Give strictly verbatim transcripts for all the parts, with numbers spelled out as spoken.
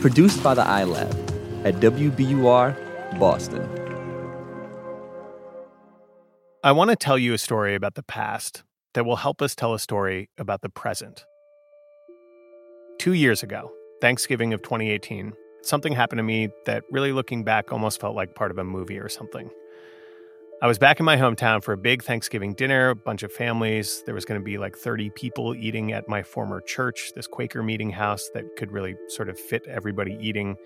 Produced by the iLab at W B U R, Boston. I want to tell you a story about the past that will help us tell a story about the present. Two years ago, Thanksgiving of twenty eighteen, something happened to me that really, looking back, almost felt like part of a movie or something. I was back in my hometown for a big Thanksgiving dinner, a bunch of families. There was going to be like thirty people eating at my former church, this Quaker meeting house that could really sort of fit everybody eating.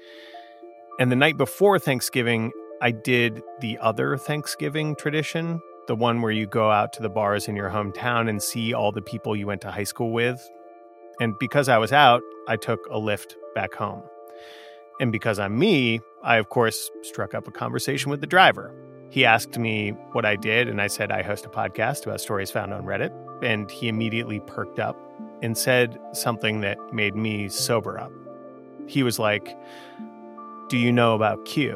And the night before Thanksgiving, I did the other Thanksgiving tradition, the one where you go out to the bars in your hometown and see all the people you went to high school with. And because I was out, I took a Lyft back home. And because I'm me, I, of course, struck up a conversation with the driver. He asked me what I did, and I said I host a podcast about stories found on Reddit, and he immediately perked up and said something that made me sober up. He was like, "Do you know about Q?"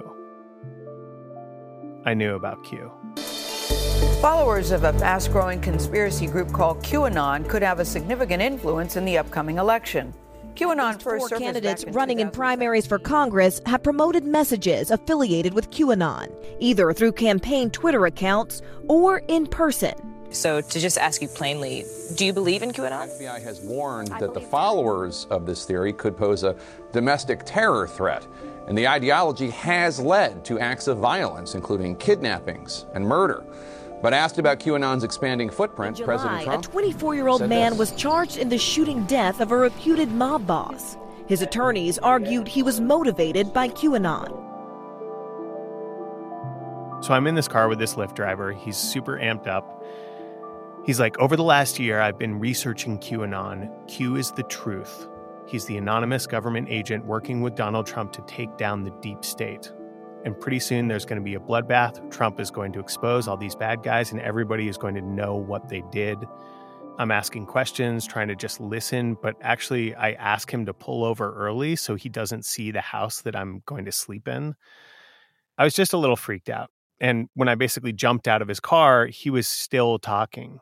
I knew about Q. Followers of a fast-growing conspiracy group called QAnon could have a significant influence in the upcoming election. QAnon first four candidates running in primaries for Congress have promoted messages affiliated with QAnon, either through campaign Twitter accounts or in person. So to just ask you plainly, do you believe in QAnon? The F B I has warned that the followers of this theory could pose a domestic terror threat, and the ideology has led to acts of violence, including kidnappings and murder. But asked about QAnon's expanding footprint, July, President Trump... a twenty-four-year-old man this. was charged in the shooting death of a reputed mob boss. His attorneys argued he was motivated by QAnon. So I'm in this car with this Lyft driver. He's super amped up. He's like, over the last year, I've been researching QAnon. Q is the truth. He's the anonymous government agent working with Donald Trump to take down the deep state. And pretty soon there's going to be a bloodbath. Trump is going to expose all these bad guys, and everybody is going to know what they did. I'm asking questions, trying to just listen, but actually I ask him to pull over early so he doesn't see the house that I'm going to sleep in. I was just a little freaked out. And when I basically jumped out of his car, he was still talking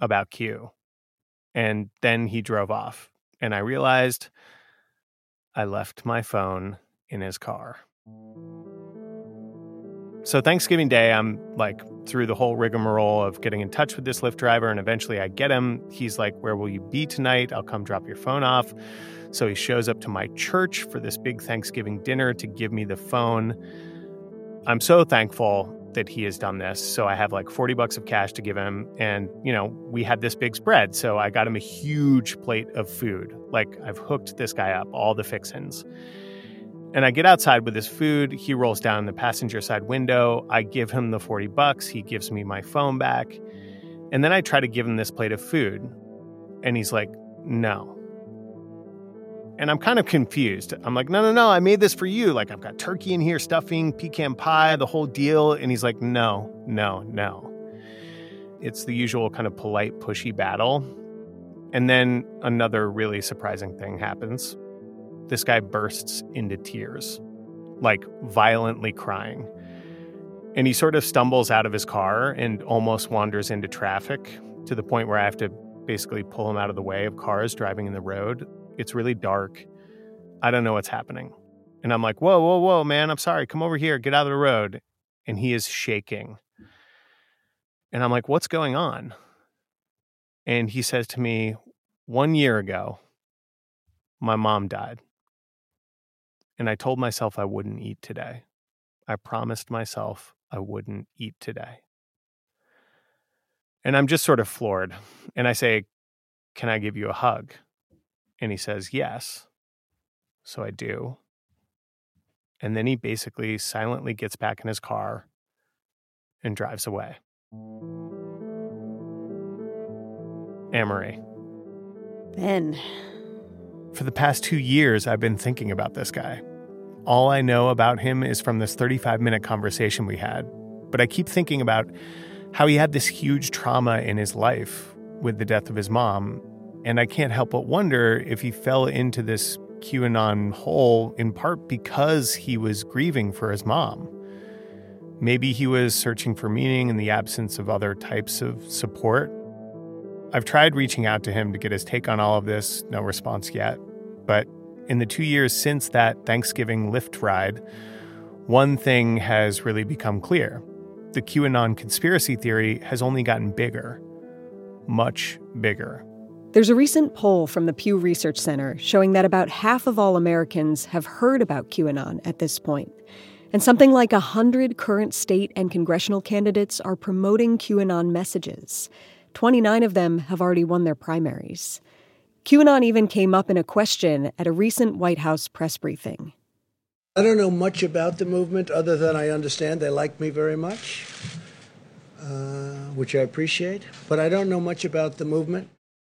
about Q. And then he drove off. And I realized I left my phone in his car. So Thanksgiving Day, I'm like through the whole rigmarole of getting in touch with this Lyft driver, and eventually I get him. He's like, where will you be tonight? I'll come drop your phone off. So he shows up to my church for this big Thanksgiving dinner to give me the phone. I'm so thankful that he has done this. So I have like forty bucks of cash to give him. And, you know, we had this big spread. So I got him a huge plate of food. Like, I've hooked this guy up, all the fixins. And I get outside with his food. He rolls down the passenger side window. I give him the forty bucks. He gives me my phone back. And then I try to give him this plate of food. And he's like, no. And I'm kind of confused. I'm like, no, no, no. I made this for you. Like, I've got turkey in here, stuffing, pecan pie, the whole deal. And he's like, no, no, no. It's the usual kind of polite, pushy battle. And then another really surprising thing happens. This guy bursts into tears, like violently crying. And he sort of stumbles out of his car and almost wanders into traffic, to the point where I have to basically pull him out of the way of cars driving in the road. It's really dark. I don't know what's happening. And I'm like, whoa, whoa, whoa, man, I'm sorry. Come over here. Get out of the road. And he is shaking. And I'm like, what's going on? And he says to me, one year ago, my mom died. And I told myself I wouldn't eat today. I promised myself I wouldn't eat today. And I'm just sort of floored. And I say, can I give you a hug? And he says, yes. So I do. And then he basically silently gets back in his car and drives away. Amory. Ben. For the past two years, I've been thinking about this guy. All I know about him is from this thirty-five minute conversation we had. But I keep thinking about how he had this huge trauma in his life with the death of his mom. And I can't help but wonder if he fell into this QAnon hole in part because he was grieving for his mom. Maybe he was searching for meaning in the absence of other types of support. I've tried reaching out to him to get his take on all of this. No response yet. But in the two years since that Thanksgiving Lyft ride, one thing has really become clear. The QAnon conspiracy theory has only gotten bigger, much bigger. There's a recent poll from the Pew Research Center showing that about half of all Americans have heard about QAnon at this point. And something like one hundred current state and congressional candidates are promoting QAnon messages. twenty-nine of them have already won their primaries. QAnon even came up in a question at a recent White House press briefing. I don't know much about the movement other than I understand they like me very much, uh, which I appreciate. But I don't know much about the movement.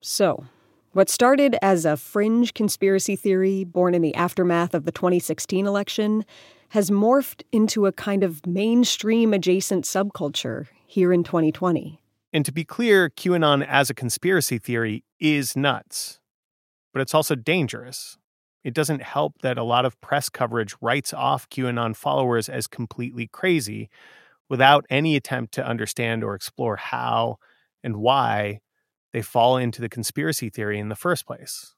So, what started as a fringe conspiracy theory born in the aftermath of the twenty sixteen election has morphed into a kind of mainstream adjacent subculture here in twenty twenty. And to be clear, QAnon as a conspiracy theory is nuts. But it's also dangerous. It doesn't help that a lot of press coverage writes off QAnon followers as completely crazy without any attempt to understand or explore how and why they fall into the conspiracy theory in the first place.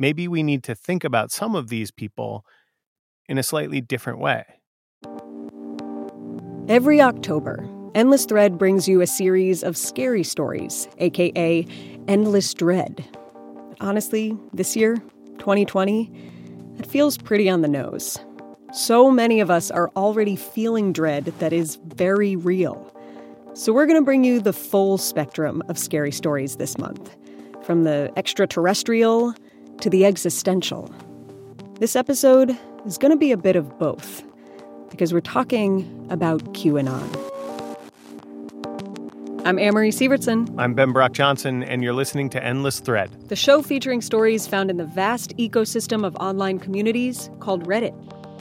Maybe we need to think about some of these people in a slightly different way. Every October, Endless Thread brings you a series of scary stories, a k a. Endless Dread. Honestly, this year, twenty twenty, it feels pretty on the nose. So many of us are already feeling dread that is very real. So we're going to bring you the full spectrum of scary stories this month, from the extraterrestrial to the existential. This episode is going to be a bit of both, because we're talking about QAnon. I'm Amory Sievertson. I'm Ben Brock Johnson, and you're listening to Endless Thread, the show featuring stories found in the vast ecosystem of online communities called Reddit.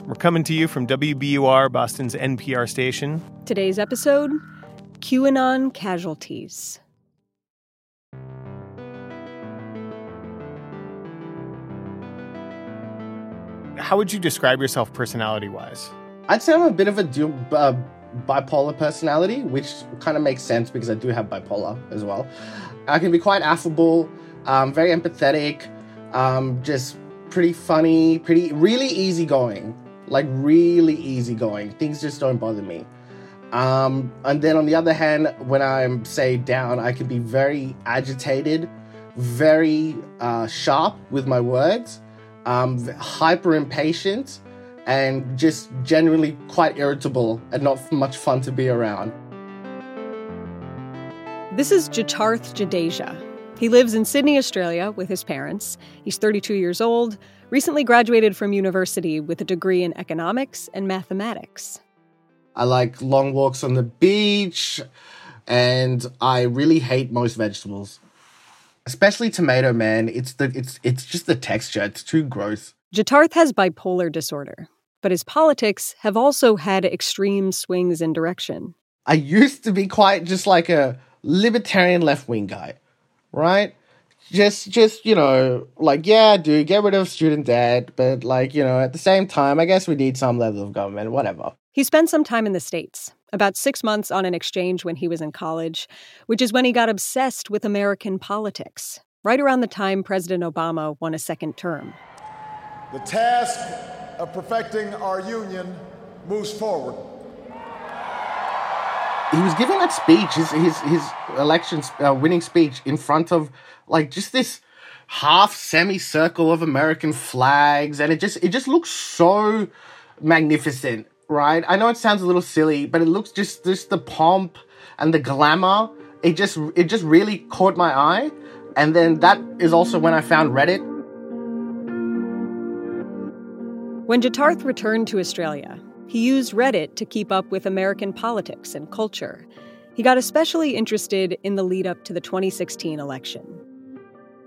We're coming to you from W B U R, Boston's N P R station. Today's episode, QAnon Casualties. How would you describe yourself personality-wise? I'd say I'm a bit of a... Du- uh, bipolar personality, which kind of makes sense because I do have bipolar as well. I can be quite affable, um, very empathetic, um, just pretty funny, pretty really easygoing, like really easygoing. Things just don't bother me. Um, and then on the other hand, when I'm, say, down, I can be very agitated, very uh, sharp with my words, um, hyper impatient, and just generally quite irritable and not much fun to be around. This is Jitarth Jadeja. He lives in Sydney, Australia, with his parents. He's thirty-two years old, recently graduated from university with a degree in economics and mathematics. I like long walks on the beach, and I really hate most vegetables. Especially tomato, man. It's the it's it's just the texture. It's too gross. Jitarth has bipolar disorder, but his politics have also had extreme swings in direction. I used to be quite just like a libertarian left-wing guy, right? Just, just you know, like, yeah, dude, get rid of student debt, but like, you know, at the same time, I guess we need some level of government, whatever. He spent some time in the States, about six months on an exchange when he was in college, which is when he got obsessed with American politics, right around the time President Obama won a second term. The task of perfecting our union moves forward. He was giving that speech, his his, his election uh, winning speech, in front of like just this half semicircle of American flags, and it just it just looks so magnificent, right? I know it sounds a little silly, but it looks just just the pomp and the glamour. It just it just really caught my eye, and then that is also when I found Reddit. When Jitarth returned to Australia, he used Reddit to keep up with American politics and culture. He got especially interested in the lead-up to the twenty sixteen election.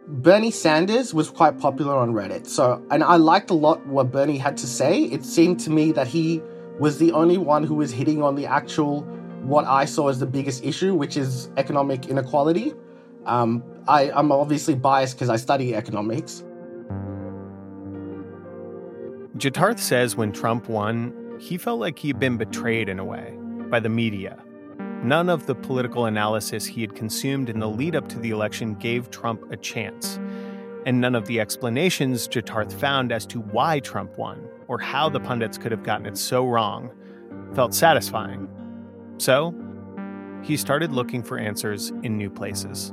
Bernie Sanders was quite popular on Reddit, so and I liked a lot what Bernie had to say. It seemed to me that he was the only one who was hitting on the actual, what I saw as the biggest issue, which is economic inequality. Um, I, I'm obviously biased because I study economics. Jitarth says when Trump won, he felt like he'd been betrayed in a way by the media. None of the political analysis he had consumed in the lead up to the election gave Trump a chance. and none of the explanations Jitarth found as to why Trump won, or how the pundits could have gotten it so wrong, felt satisfying. So, he started looking for answers in new places.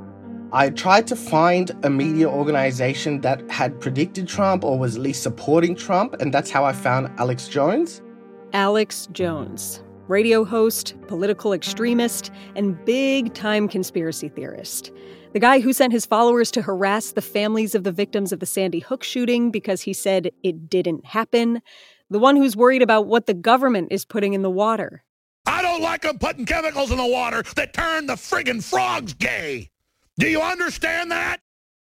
I tried to find a media organization that had predicted Trump or was at least supporting Trump, and that's how I found Alex Jones. Alex Jones, radio host, political extremist, and big-time conspiracy theorist. The guy who sent his followers to harass the families of the victims of the Sandy Hook shooting because he said it didn't happen. The one who's worried about what the government is putting in the water. I don't like them putting chemicals in the water that turn the friggin' frogs gay. Do you understand that?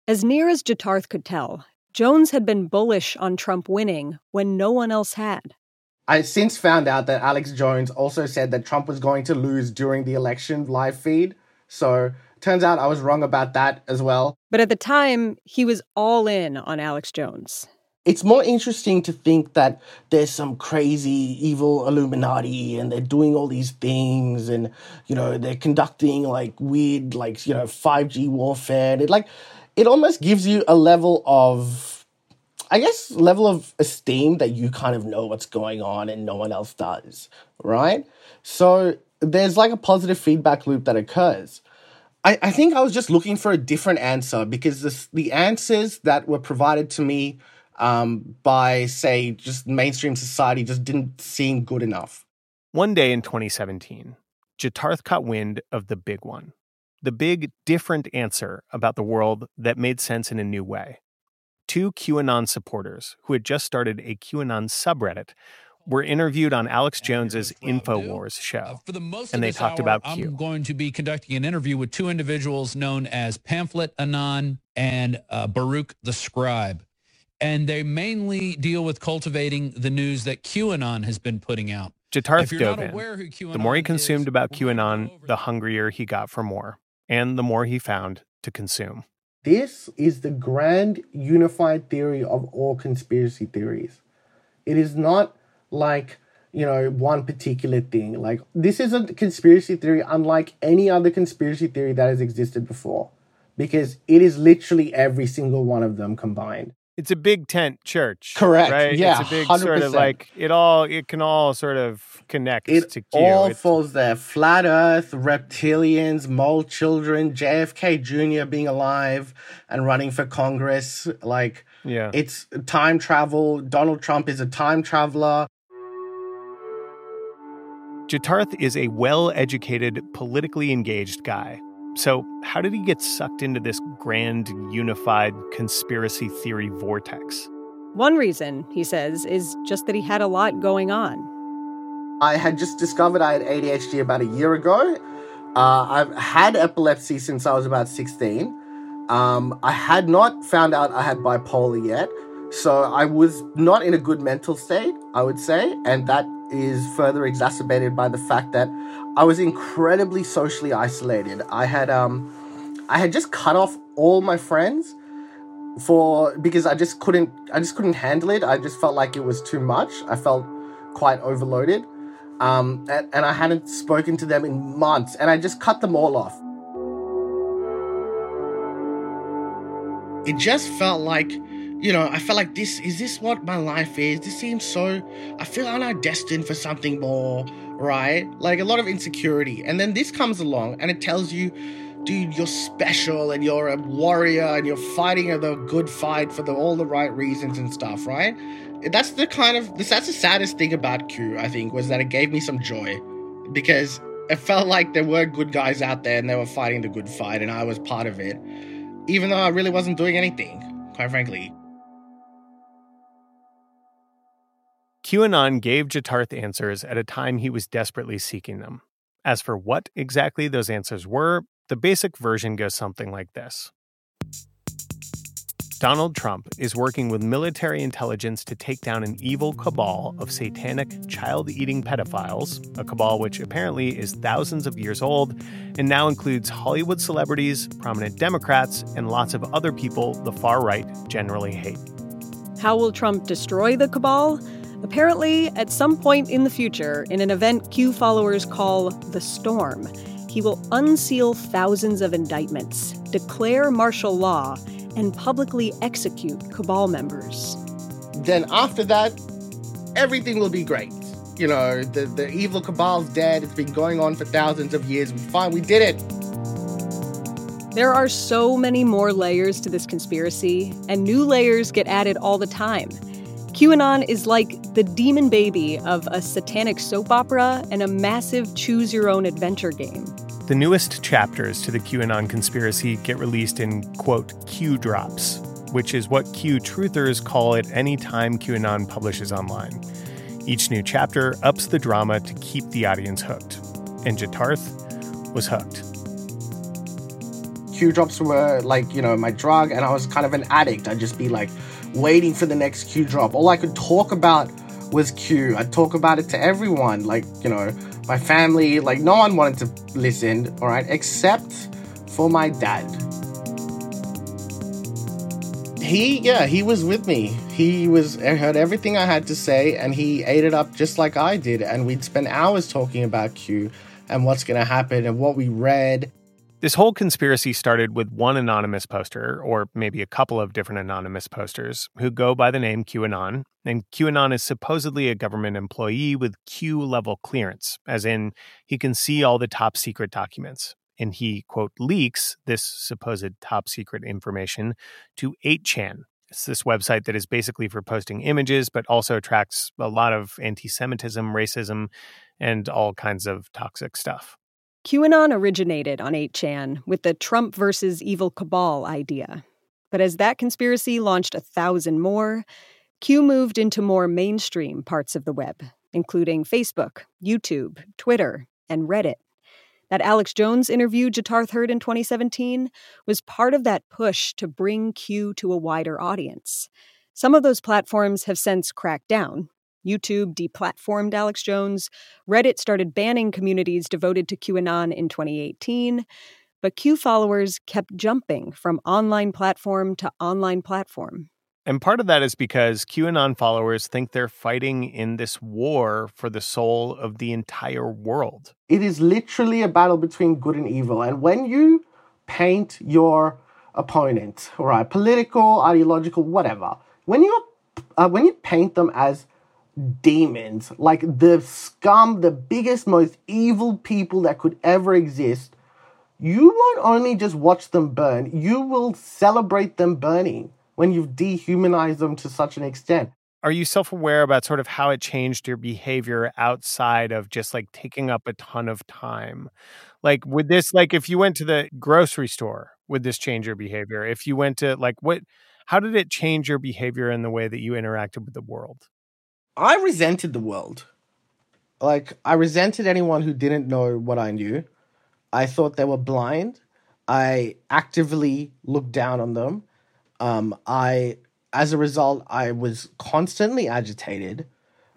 As near as Jitarth could tell, Jones had been bullish on Trump winning when no one else had. I since found out that Alex Jones also said that Trump was going to lose during the election live feed, so turns out I was wrong about that as well. But at the time, he was all in on Alex Jones. It's more interesting to think that there's some crazy, evil Illuminati and they're doing all these things and, you know, they're conducting like weird, like, you know, five G warfare. And it like, it almost gives you a level of, I guess, level of esteem that you kind of know what's going on and no one else does, right? So there's like a positive feedback loop that occurs. I, I think I was just looking for a different answer because this, the answers that were provided to me um, by, say, just mainstream society just didn't seem good enough. One day in twenty seventeen, Jitarth caught wind of the big one, the big different answer about the world that made sense in a new way. Two QAnon supporters who had just started a QAnon subreddit were interviewed on Alex Jones's InfoWars show, and they talked about Q. I'm going to be conducting an interview with two individuals known as Pamphlet Anon and uh, Baruch the Scribe, and they mainly deal with cultivating the news that QAnon has been putting out. Jitarth dove in. The more he consumed about QAnon, the hungrier he got for more, and the more he found to consume. This is the grand unified theory of all conspiracy theories. It is not like, you know, one particular thing. Like, this is a conspiracy theory unlike any other conspiracy theory that has existed before, because it is literally every single one of them combined. It's a big tent church. Correct. Right? Yeah, it's a big one hundred percent. Sort of like, it all, it can all sort of connect it to Q. It all it's... falls there. Flat Earth, reptilians, mole children, J F K Junior being alive and running for Congress. Like, yeah. It's time travel. Donald Trump is a time traveler. Jitarth is a well-educated, politically engaged guy. So how did he get sucked into this grand, unified conspiracy theory vortex? One reason, he says, is just that he had a lot going on. I had just discovered I had A D H D about a year ago. Uh, I've had epilepsy since I was about sixteen. Um, I had not found out I had bipolar yet. So I was not in a good mental state, I would say, and that is further exacerbated by the fact that I was incredibly socially isolated. I had um, I had just cut off all my friends for because I just couldn't I just couldn't handle it. I just felt like it was too much. I felt quite overloaded, um, and, and I hadn't spoken to them in months, and I just cut them all off. It just felt like, you know, I felt like this, is this what my life is? This seems so, I feel I'm not destined for something more, right? Like a lot of insecurity. And then this comes along and it tells you, dude, you're special and you're a warrior and you're fighting the good fight for the, all the right reasons and stuff, right? That's the kind of, that's the saddest thing about Q, I think, was that it gave me some joy because it felt like there were good guys out there and they were fighting the good fight and I was part of it, even though I really wasn't doing anything, quite frankly. QAnon gave Jitarth answers at a time he was desperately seeking them. As for what exactly those answers were, the basic version goes something like this. Donald Trump is working with military intelligence to take down an evil cabal of satanic, child-eating pedophiles, a cabal which apparently is thousands of years old and now includes Hollywood celebrities, prominent Democrats, and lots of other people the far right generally hate. How will Trump destroy the cabal? Apparently, at some point in the future, in an event Q followers call The Storm, he will unseal thousands of indictments, declare martial law, and publicly execute cabal members. Then after that, everything will be great. You know, the, the evil cabal's dead. It's been going on for thousands of years. We finally did it. There are so many more layers to this conspiracy, and new layers get added all the time. QAnon is like the demon baby of a satanic soap opera and a massive choose-your-own-adventure game. The newest chapters to the QAnon conspiracy get released in, quote, Q drops, which is what Q truthers call it any time QAnon publishes online. Each new chapter ups the drama to keep the audience hooked. And Jitarth was hooked. Q drops were like, you know, my drug, and I was kind of an addict. I'd just be like waiting for the next Q drop. All I could talk about was Q. I'd talk about it to everyone, like, you know, my family, like no one wanted to listen, all right, except for my dad. He, yeah, he was with me. He was heard everything I had to say, and he ate it up just like I did. And we'd spend hours talking about Q and what's going to happen and what we read. This whole conspiracy started with one anonymous poster, or maybe a couple of different anonymous posters, who go by the name QAnon. And QAnon is supposedly a government employee with Q-level clearance, as in he can see all the top-secret documents. And he, quote, leaks this supposed top-secret information to eight chan. It's this website that is basically for posting images, but also attracts a lot of anti-Semitism, racism, and all kinds of toxic stuff. QAnon originated on eight chan with the Trump versus evil cabal idea. But as that conspiracy launched a thousand more, Q moved into more mainstream parts of the web, including Facebook, YouTube, Twitter, and Reddit. That Alex Jones interview Jitarth heard in twenty seventeen was part of that push to bring Q to a wider audience. Some of those platforms have since cracked down. YouTube deplatformed Alex Jones. Reddit started banning communities devoted to QAnon in twenty eighteen. But Q followers kept jumping from online platform to online platform. And part of that is because QAnon followers think they're fighting in this war for the soul of the entire world. It is literally a battle between good and evil. And when you paint your opponent, right, political, ideological, whatever, when you, uh, when you paint them as demons, like the scum, the biggest, most evil people that could ever exist, you won't only just watch them burn, you will celebrate them burning when you've dehumanized them to such an extent. Are you self-aware about sort of how it changed your behavior outside of just like taking up a ton of time? Like would this, like if you went to the grocery store, would this change your behavior? If you went to like what, how did it change your behavior in the way that you interacted with the world? I resented the world. Like, I resented anyone who didn't know what I knew. I thought they were blind. I actively looked down on them. Um, I, as a result, I was constantly agitated.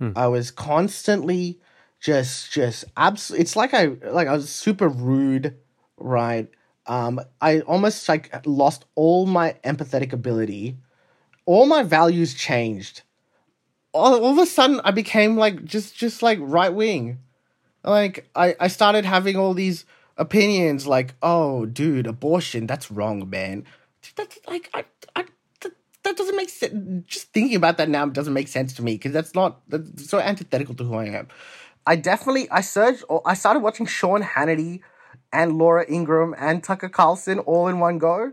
Hmm. I was constantly just, just absolutely, it's like I, like I was super rude, right? Um, I almost like lost all my empathetic ability. All my values changed. All, all of a sudden, I became, like, just, just like, right-wing. Like, I, I started having all these opinions, like, oh, dude, abortion, that's wrong, man. That's, like, I, I, that, that doesn't make sense. Just thinking about that now doesn't make sense to me, because that's not, that's so antithetical to who I am. I definitely, I searched, I started watching Sean Hannity and Laura Ingram and Tucker Carlson all in one go.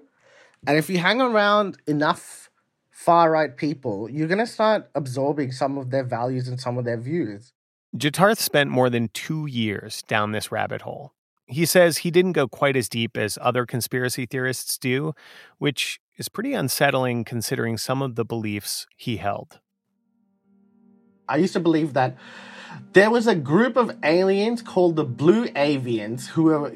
And if you hang around enough far-right people, you're going to start absorbing some of their values and some of their views. Jitarth spent more than two years down this rabbit hole. He says he didn't go quite as deep as other conspiracy theorists do, which is pretty unsettling considering some of the beliefs he held. I used to believe that there was a group of aliens called the Blue Avians who were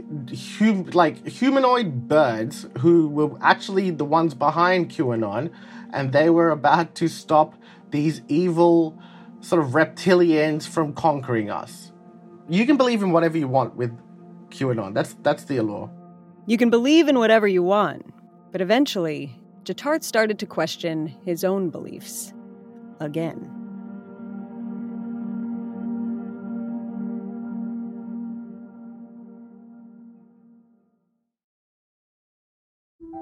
hum- like humanoid birds who were actually the ones behind QAnon, and they were about to stop these evil sort of reptilians from conquering us. You can believe in whatever you want with QAnon. That's that's the allure. You can believe in whatever you want, but eventually, Jitarth started to question his own beliefs again.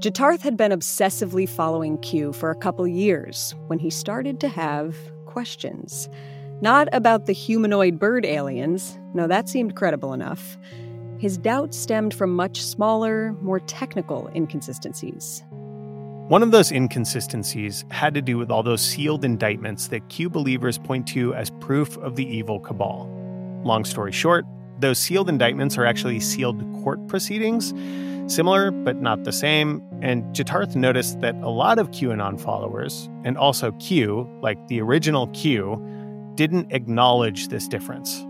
Jitarth had been obsessively following Q for a couple years when he started to have questions. Not about the humanoid bird aliens. No, that seemed credible enough. His doubt stemmed from much smaller, more technical inconsistencies. One of those inconsistencies had to do with all those sealed indictments that Q believers point to as proof of the evil cabal. Long story short, those sealed indictments are actually sealed court proceedings. Similar, but not the same, and Jitarth noticed that a lot of QAnon followers, and also Q, like the original Q, didn't acknowledge this difference.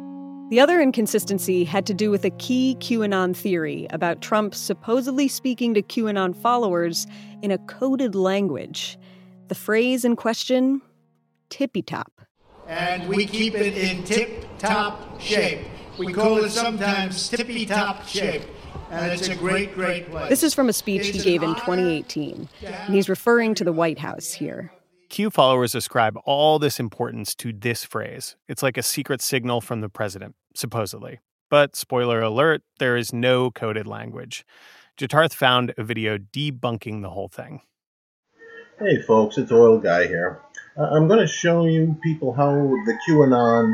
The other inconsistency had to do with a key QAnon theory about Trump supposedly speaking to QAnon followers in a coded language. The phrase in question, tippy-top. And we keep it in tip-top shape. We call it sometimes tippy-top shape. And it's a great, great place. This is from a speech he gave in twenty eighteen, and he's referring to the White House here. Q followers ascribe all this importance to this phrase. It's like a secret signal from the president, supposedly. But, spoiler alert, there is no coded language. Jitarth found a video debunking the whole thing. Hey, folks, it's Oil Guy here. Uh, I'm going to show you people how the QAnon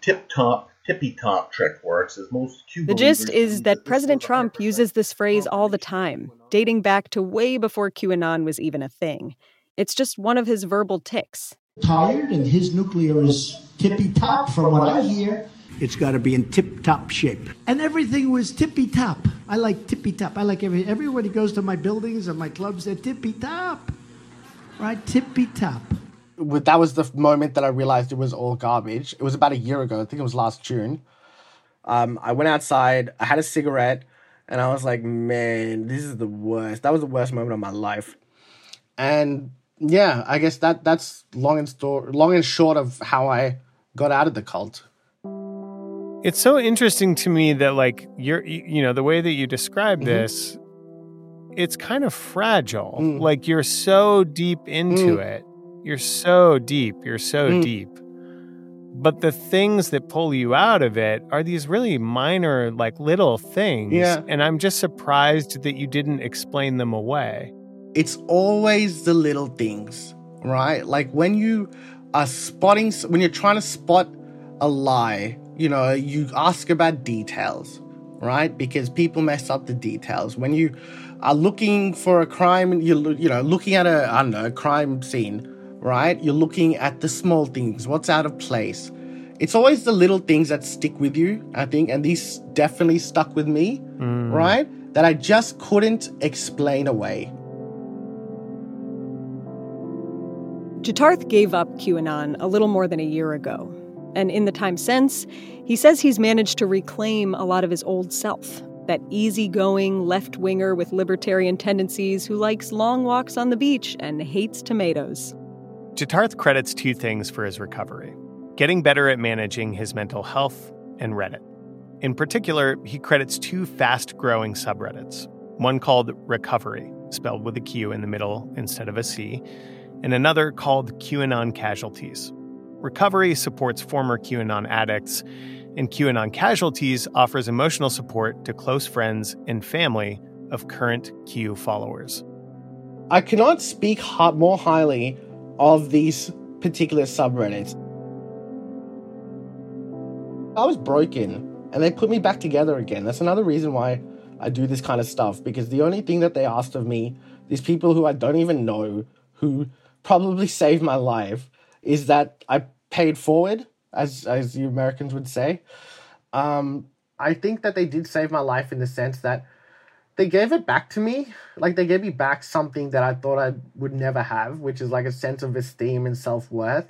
tip-top tippy-top trick works, as most Q. The gist is that President Trump uses this phrase all the time, dating back to way before QAnon was even a thing. It's just one of his verbal tics. Tired, and his nuclear is tippy-top from what I hear. It's got to be in tip-top shape. And everything was tippy-top. I like tippy-top. I like every everyone who goes to my buildings and my clubs, they're tippy-top. Right? Tippy-top. That was the moment that I realized it was all garbage. It was about a year ago. I think it was last June. Um, I went outside. I had a cigarette. And I was like, man, this is the worst. That was the worst moment of my life. And, yeah, I guess that that's long and, sto- long and short of how I got out of the cult. It's so interesting to me that, like, you're, you know, the way that you describe mm-hmm. this, it's kind of fragile. Mm. Like, you're so deep into mm. it. You're so deep, you're so mm. deep. But the things that pull you out of it are these really minor, like, little things. Yeah. And I'm just surprised that you didn't explain them away. It's always the little things, right? Like, when you are spotting, when you're trying to spot a lie, you know, you ask about details, right? Because people mess up the details. When you are looking for a crime, you're, you know, looking at a, I don't know, a crime scene, right? You're looking at the small things, what's out of place. It's always the little things that stick with you, I think, and these definitely stuck with me, mm. right? That I just couldn't explain away. Jitarth gave up QAnon a little more than a year ago. And in the time since, he says he's managed to reclaim a lot of his old self, that easygoing left-winger with libertarian tendencies who likes long walks on the beach and hates tomatoes. Jitarth credits two things for his recovery. getting better at managing his mental health and Reddit. In particular, he credits two fast-growing subreddits, one called ReQovery, spelled with a Q in the middle instead of a C, and another called QAnon Casualties. ReQovery supports former QAnon addicts, and QAnon Casualties offers emotional support to close friends and family of current Q followers. I cannot speak more highly of these particular subreddits. I was broken, and they put me back together again. That's another reason why I do this kind of stuff, because the only thing that they asked of me, these people who I don't even know, who probably saved my life, is that I paid forward, as as the Americans would say. Um, I think that they did save my life in the sense that they gave it back to me. Like, they gave me back something that I thought I would never have, which is like a sense of esteem and self-worth.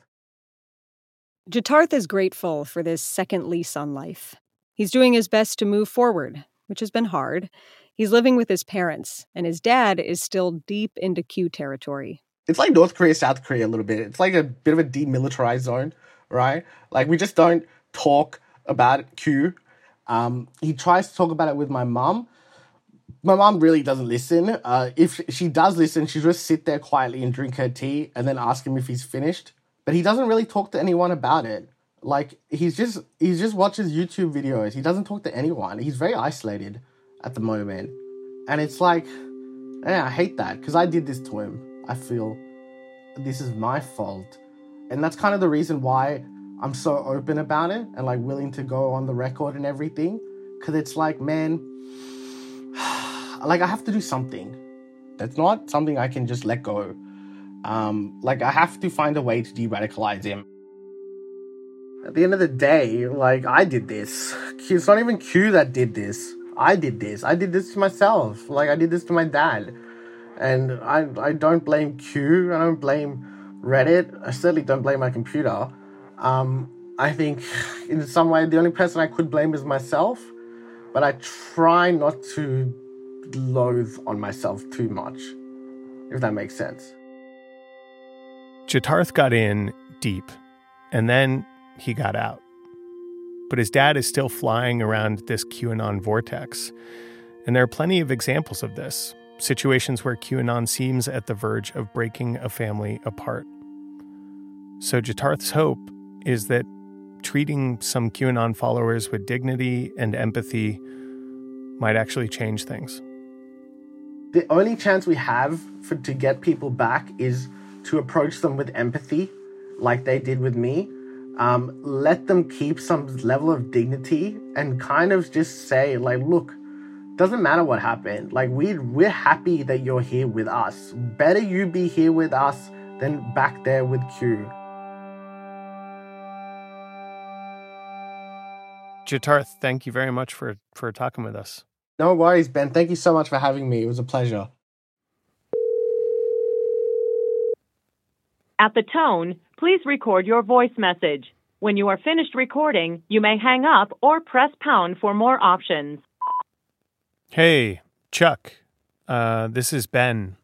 Jitarth is grateful for this second lease on life. He's doing his best to move forward, which has been hard. He's living with his parents, and his dad is still deep into Q territory. It's like North Korea, South Korea a little bit. It's like a bit of a demilitarized zone, right? Like, we just don't talk about Q. Um, he tries to talk about it with my mom. My mom really doesn't listen. Uh, if she does listen, she'll just sit there quietly and drink her tea and then ask him if he's finished. But he doesn't really talk to anyone about it. Like, he's just he just watches YouTube videos. He doesn't talk to anyone. He's very isolated at the moment. And it's like, yeah, I hate that, because I did this to him. I feel this is my fault. And that's kind of the reason why I'm so open about it and, like, willing to go on the record and everything. Because it's like, man, like, I have to do something. That's not something I can just let go. Um, like, I have to find a way to de-radicalize him. At the end of the day, like, I did this. It's not even Q that did this. I did this. I did this to myself. Like, I did this to my dad. And I, I don't blame Q. I don't blame Reddit. I certainly don't blame my computer. Um, I think in some way the only person I could blame is myself. But I try not to loathe on myself too much, if that makes sense. Jitarth got in deep, and then he got out. But his dad is still flying around this QAnon vortex. And there are plenty of examples of this, situations where QAnon seems at the verge of breaking a family apart. So Jitarth's hope is that treating some QAnon followers with dignity and empathy might actually change things. The only chance we have for, to get people back is to approach them with empathy, like they did with me. Um, let them keep some level of dignity and kind of just say, like, look, doesn't matter what happened. Like, we, we're happy that you're here with us. Better you be here with us than back there with Q. Jitarth, thank you very much for, for talking with us. No worries, Ben. Thank you so much for having me. It was a pleasure. At the tone, please record your voice message. When you are finished recording, you may hang up or press pound for more options. Hey, Chuck. Uh, this is Ben.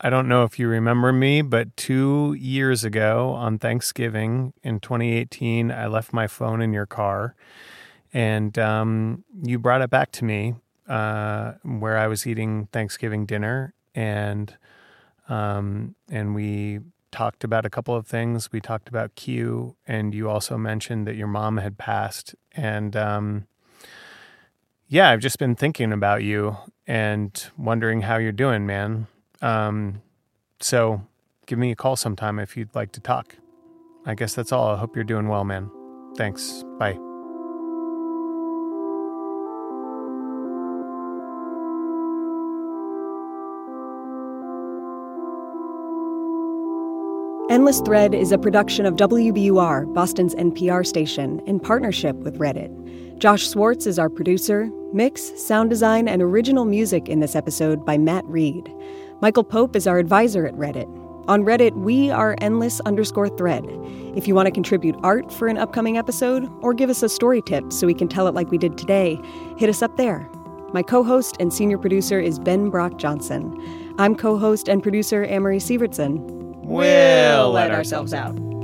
I don't know if you remember me, but two years ago on Thanksgiving in twenty eighteen, I left my phone in your car, and um, you brought it back to me uh, where I was eating Thanksgiving dinner, and um, and we talked about a couple of things. We talked about Q, and you also mentioned that your mom had passed. And um, yeah, I've just been thinking about you and wondering how you're doing, man. Um, so give me a call sometime if you'd like to talk. I guess that's all. I hope you're doing well, man. Thanks. Bye. Endless Thread is a production of W B U R, Boston's N P R station, in partnership with Reddit. Josh Swartz is our producer. Mix, sound design, and original music in this episode by Matt Reed. Michael Pope is our advisor at Reddit. On Reddit, we are endless underscore thread. If you want to contribute art for an upcoming episode or give us a story tip so we can tell it like we did today, hit us up there. My co-host and senior producer is Ben Brock Johnson. I'm co-host and producer Amory Sievertson. We'll let ourselves out.